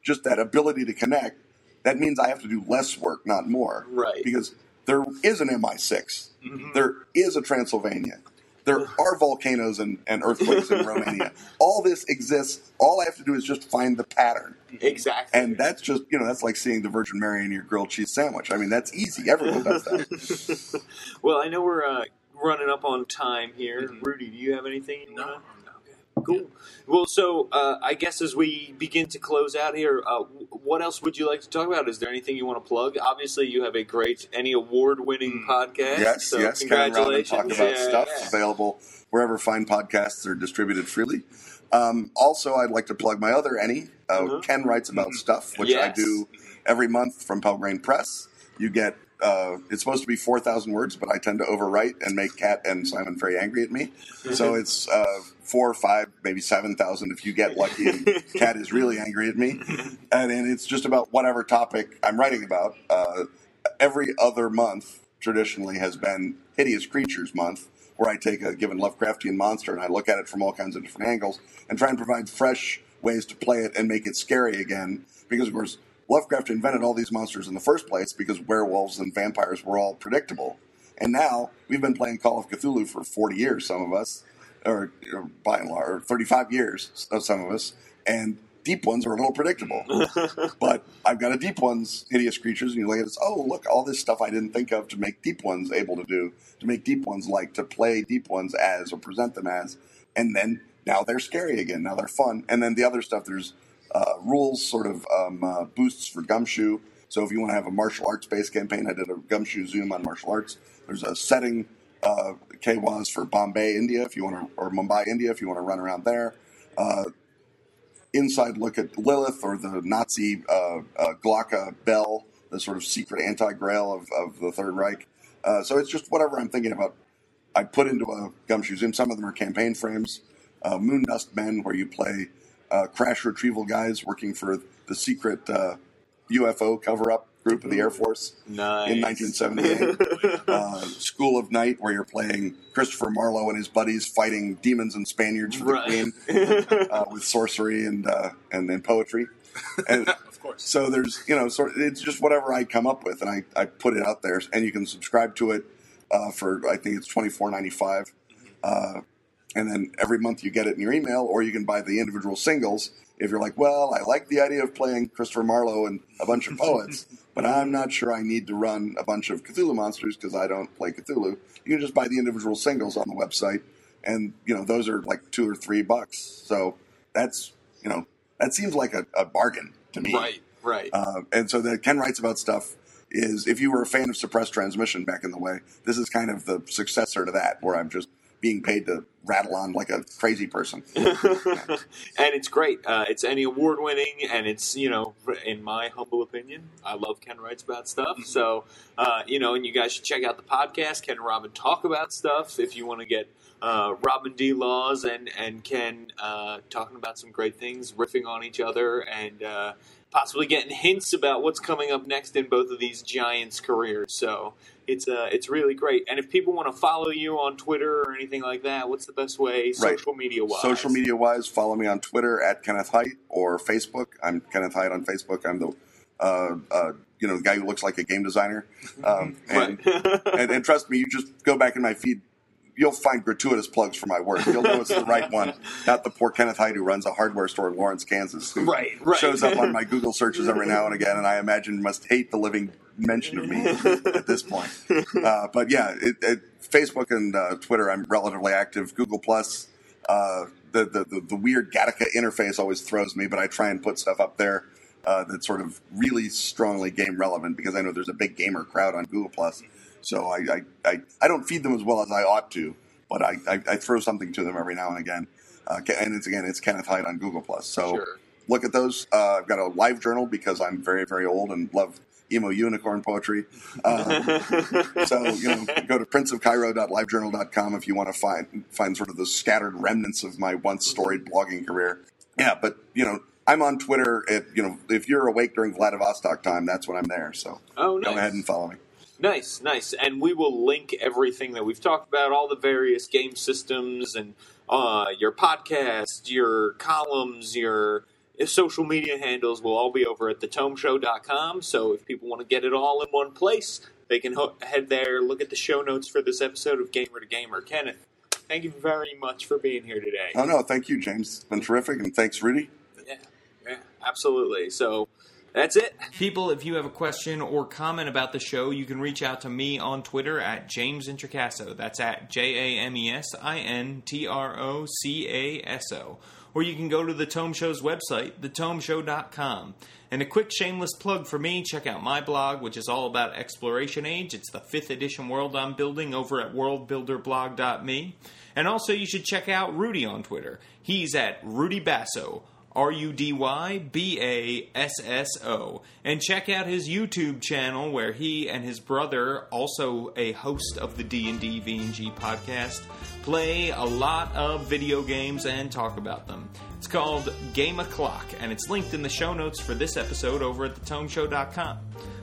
just that ability to connect, that means I have to do less work, not more. Right. Because there is an M I six. Mm-hmm. There is a Transylvania. There are volcanoes and, and earthquakes in Romania. All this exists. All I have to do is just find the pattern. Exactly. And that's just, you know, that's like seeing the Virgin Mary in your grilled cheese sandwich. I mean, that's easy. Everyone does that. Well, I know we're uh, running up on time here. Mm-hmm. Rudy, do you have anything you want to? No. Cool. Well, so uh, I guess as we begin to close out here, uh, what else would you like to talk about? Is there anything you want to plug? Obviously, you have a great, any award-winning mm. podcast. Yes, so yes. Congratulations. Talk about yeah, stuff yeah. available wherever fine podcasts are distributed freely. Um, also, I'd like to plug my other Any. Uh, uh-huh. Ken Writes About mm-hmm. Stuff, which yes. I do every month from Pelgrane Press. You get, uh, it's supposed to be four thousand words, but I tend to overwrite and make Kat and Simon very angry at me. So it's uh, four or five, maybe seven thousand if you get lucky. And Kat is really angry at me. And, and it's just about whatever topic I'm writing about. Uh, every other month traditionally has been Hideous Creatures Month, where I take a given Lovecraftian monster and I look at it from all kinds of different angles and try and provide fresh ways to play it and make it scary again. Because, of course, Lovecraft invented all these monsters in the first place because werewolves and vampires were all predictable. And now we've been playing Call of Cthulhu for forty years, some of us, or, or by and large, or thirty-five years, some of us, and deep ones are a little predictable. But I've got a deep ones, Hideous Creatures, and you look at this, oh, look, all this stuff I didn't think of to make deep ones able to do, to make deep ones like, to play deep ones as or present them as, and then now they're scary again, now they're fun. And then the other stuff, there's Uh, rules, sort of um, uh, boosts for Gumshoe. So if you want to have a martial arts-based campaign, I did a Gumshoe Zoom on martial arts. There's a setting, uh, K W A S for Bombay, India, if you want to, or Mumbai, India, if you want to run around there. Uh, inside look at Lilith or the Nazi uh, uh, Glocka Bell, the sort of secret anti-grail of, of the Third Reich. Uh, so it's just whatever I'm thinking about. I put into a Gumshoe Zoom. Some of them are campaign frames. Uh, Moon Dust Men, where you play Uh, crash retrieval guys working for the secret uh, U F O cover-up group of the Air Force nice. in nineteen seventy-eight. uh, School of Night, where you're playing Christopher Marlowe and his buddies fighting demons and Spaniards for right. the Queen uh, with sorcery and uh, and, and poetry. And of course. So there's, you know, sort of, it's just whatever I come up with, and I, I put it out there, and you can subscribe to it uh, for I think it's twenty-four ninety-five. Uh, And then every month you get it in your email, or you can buy the individual singles. If you're like, well, I like the idea of playing Christopher Marlowe and a bunch of poets, but I'm not sure I need to run a bunch of Cthulhu monsters because I don't play Cthulhu. You can just buy the individual singles on the website. And, you know, those are like two or three bucks. So that's, you know, that seems like a, a bargain to me. Right, right. Uh, and so the Ken Writes About Stuff is, if you were a fan of Suppressed Transmission back in the way, this is kind of the successor to that, where I'm just being paid to rattle on like a crazy person. And it's great. Uh, it's Any award-winning, and it's, you know, in my humble opinion, I love Ken Writes About Stuff. Mm-hmm. So, uh, you know, and you guys should check out the podcast, Ken and Robin Talk About Stuff, if you want to get uh, Robin D. Laws and, and Ken uh, talking about some great things, riffing on each other, and uh, possibly getting hints about what's coming up next in both of these giants' careers. So it's uh, it's really great. And if people want to follow you on Twitter or anything like that, what's the best way social right. media-wise? Social media-wise, follow me on Twitter at Kenneth Hite, or Facebook. I'm Kenneth Hite on Facebook. I'm the uh, uh, you know the guy who looks like a game designer. Um, and, and, and trust me, you just go back in my feed. You'll find gratuitous plugs for my work. You'll know it's the right one, not the poor Kenneth Hite who runs a hardware store in Lawrence, Kansas, who right, right. shows up on my Google searches every now and again, and I imagine must hate the living mention of me at this point. Uh, but, yeah, it, it, Facebook and uh, Twitter, I'm relatively active. Google Plus, uh, the, the, the, the weird Gattaca interface always throws me, but I try and put stuff up there uh, that's sort of really strongly game-relevant, because I know there's a big gamer crowd on Google Plus. So I, I, I, I don't feed them as well as I ought to, but I, I, I throw something to them every now and again. Uh, and it's again, it's Kenneth Hite on Google Plus. So sure. Look at those. Uh, I've got a live journal because I'm very, very old and love emo unicorn poetry. Um, so you know, go to prince of cairo dot livejournal dot com if you want to find find sort of the scattered remnants of my once storied blogging career. Yeah, but you know. I'm on Twitter. At, you know, if you're awake during Vladivostok time, that's when I'm there. So oh, nice. Go ahead and follow me. Nice, nice. And we will link everything that we've talked about, all the various game systems and uh, your podcast, your columns, your social media handles will all be over at the tome show dot com. So if people want to get it all in one place, they can ho- head there, look at the show notes for this episode of Gamer to Gamer. Kenneth, thank you very much for being here today. Oh, no, thank you, James. It's been terrific, and thanks, Rudy. Yeah, yeah, absolutely. So That's it. People, if you have a question or comment about the show, you can reach out to me on Twitter at James Intricasso. That's at J A M E S I N T R O C A S O. Or you can go to the Tome Show's website, the tome show dot com. And a quick shameless plug for me, check out my blog, which is all about Exploration Age. It's the fifth edition world I'm building over at world builder blog dot me. And also you should check out Rudy on Twitter. He's at Rudy Basso, R U D Y B A S S O. And check out his YouTube channel where he and his brother, also a host of the D and D V and G podcast, play a lot of video games and talk about them. It's called Game O'Clock, and it's linked in the show notes for this episode over at the tome show dot com.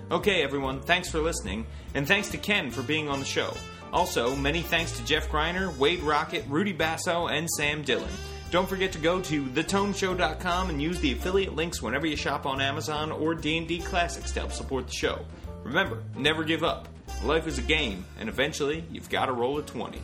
Okay, everyone, thanks for listening, and thanks to Ken for being on the show. Also, many thanks to Jeff Greiner, Wade Rocket, Rudy Basso, and Sam Dillon. Don't forget to go to the tome show dot com and use the affiliate links whenever you shop on Amazon or D and D Classics to help support the show. Remember, never give up. Life is a game, and eventually, you've got to roll a twenty.